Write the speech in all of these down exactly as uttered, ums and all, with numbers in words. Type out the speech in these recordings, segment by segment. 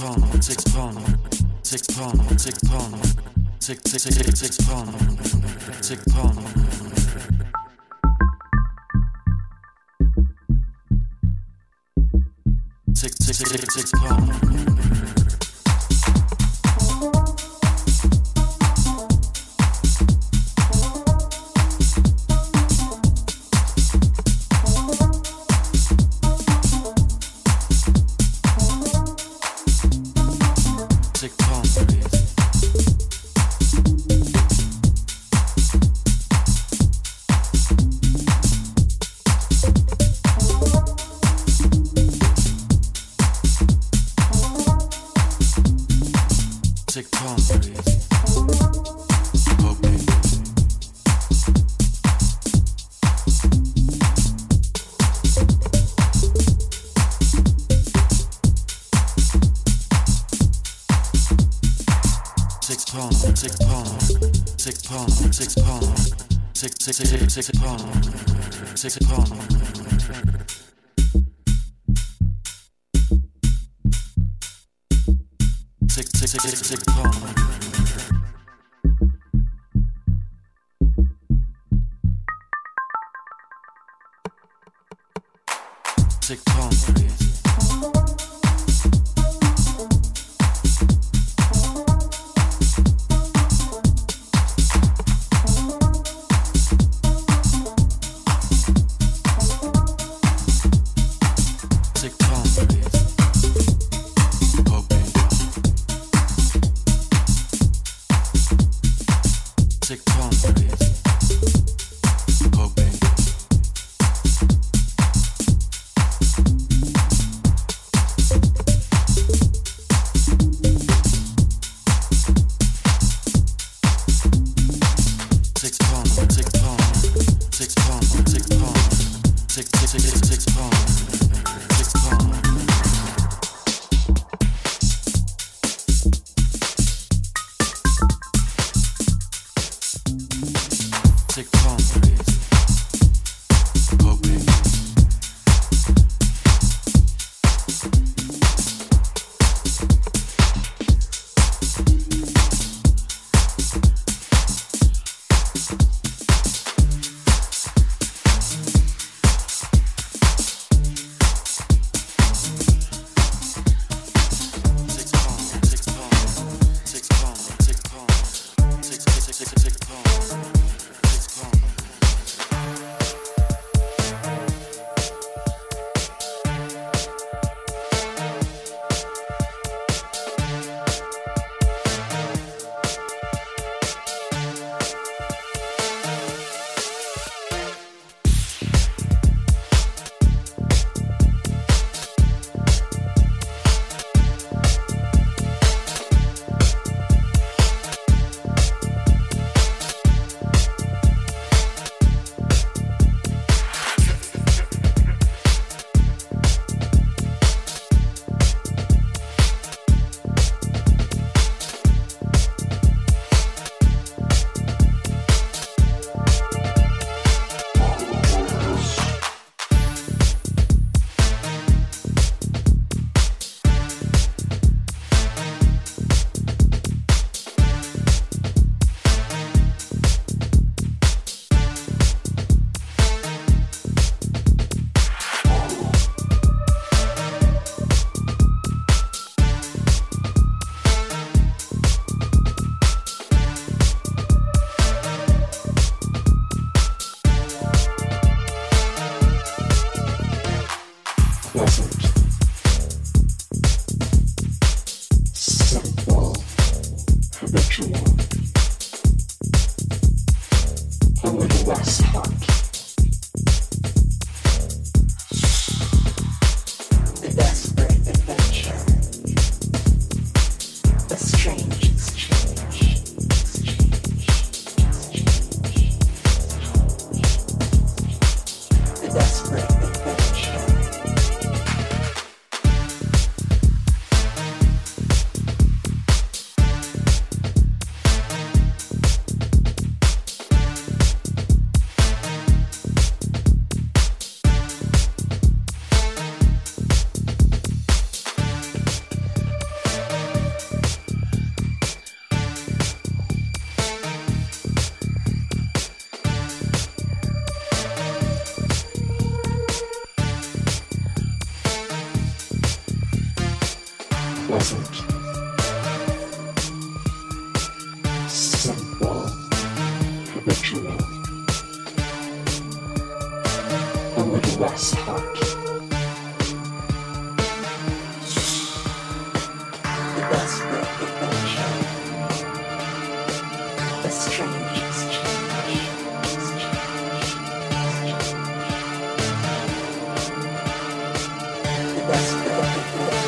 pound, six pound, six pound, six pound, six six six six pound, six pound. Six, six, six, pound. Six, six, six, six, pound, six, pound. Six, six, six, six, pound. Six, pound. pleasant. Simple, habitual, a little less hot. The best way to function, the strangest change, the best way to function.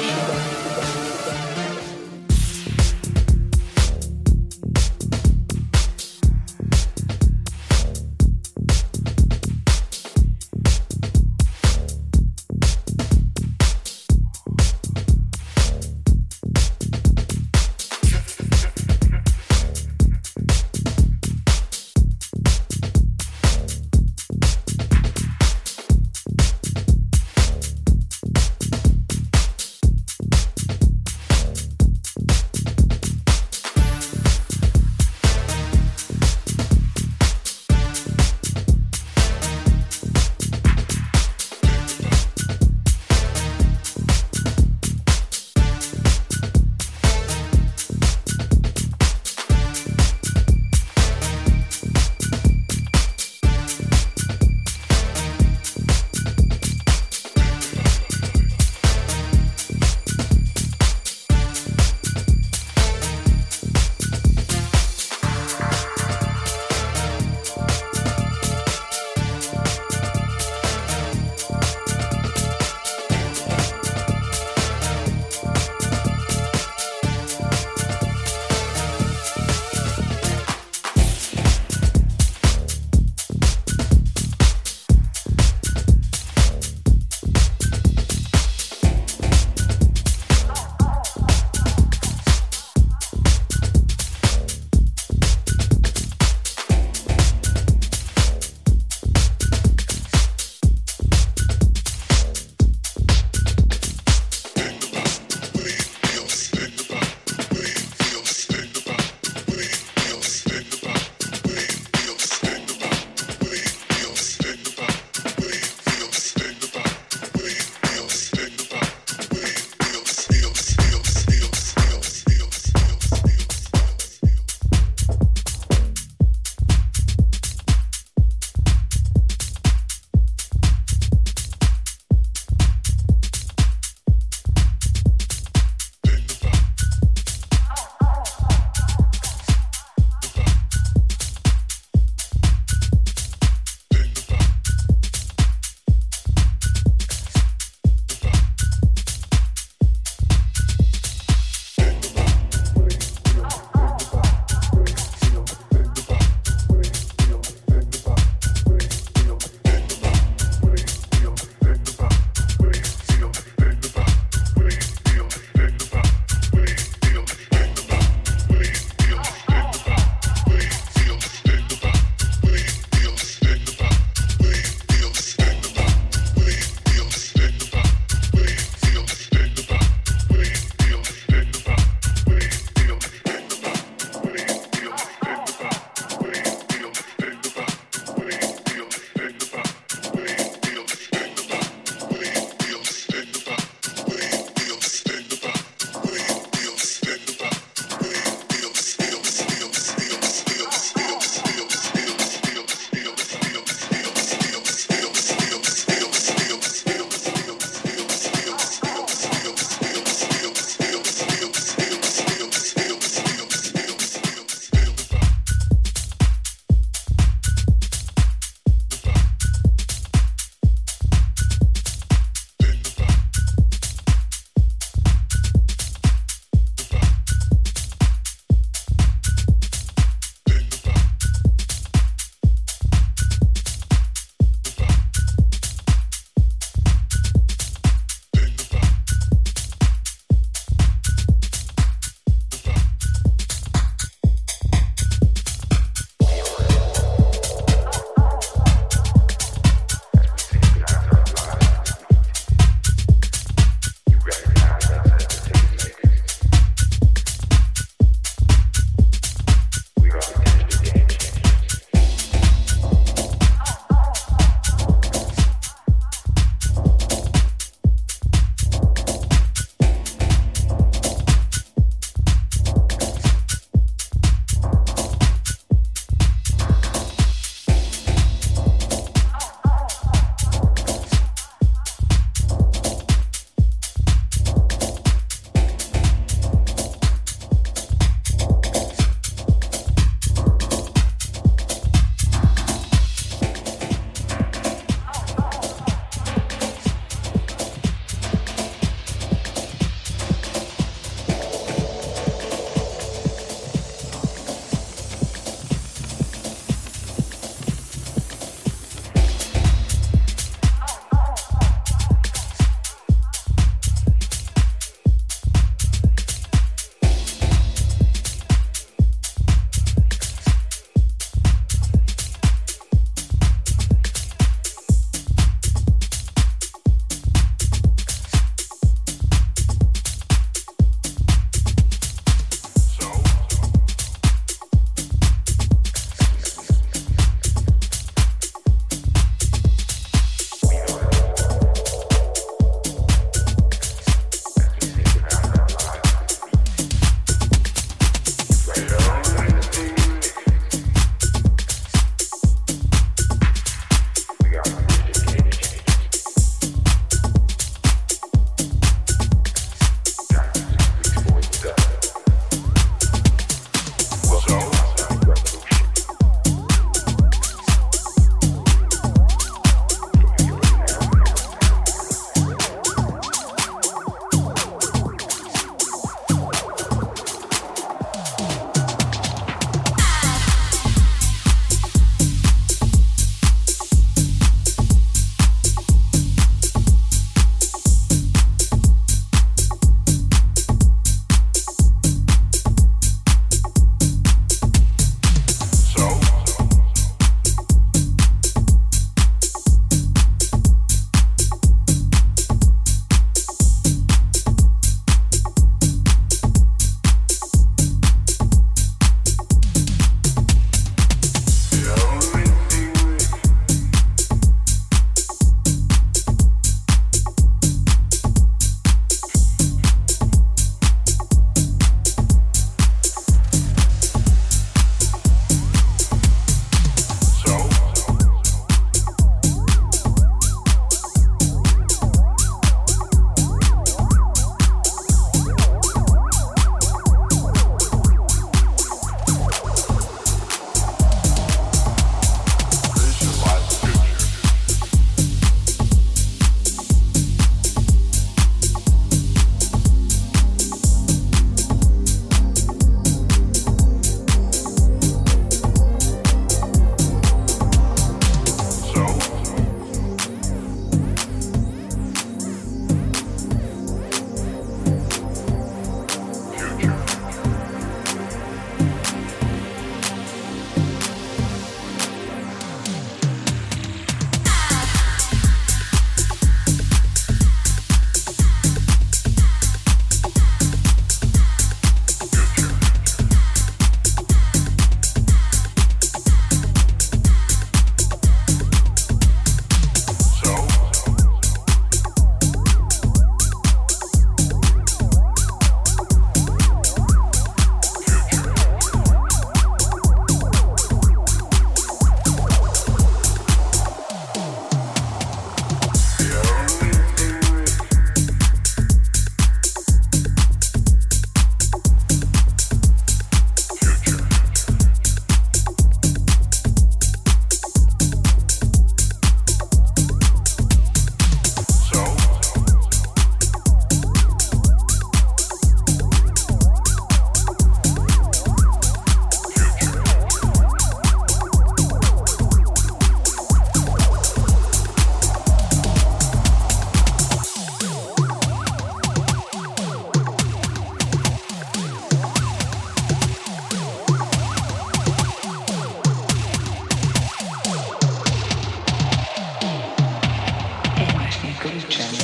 Groove Jam.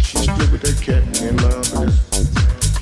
She stood with that cat in love with this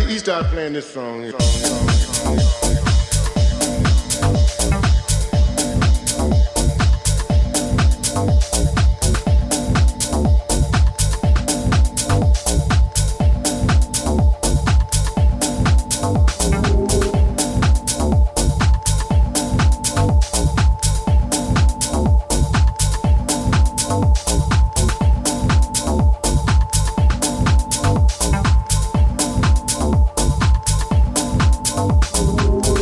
he started playing this song. song, song, song, song. Ooh.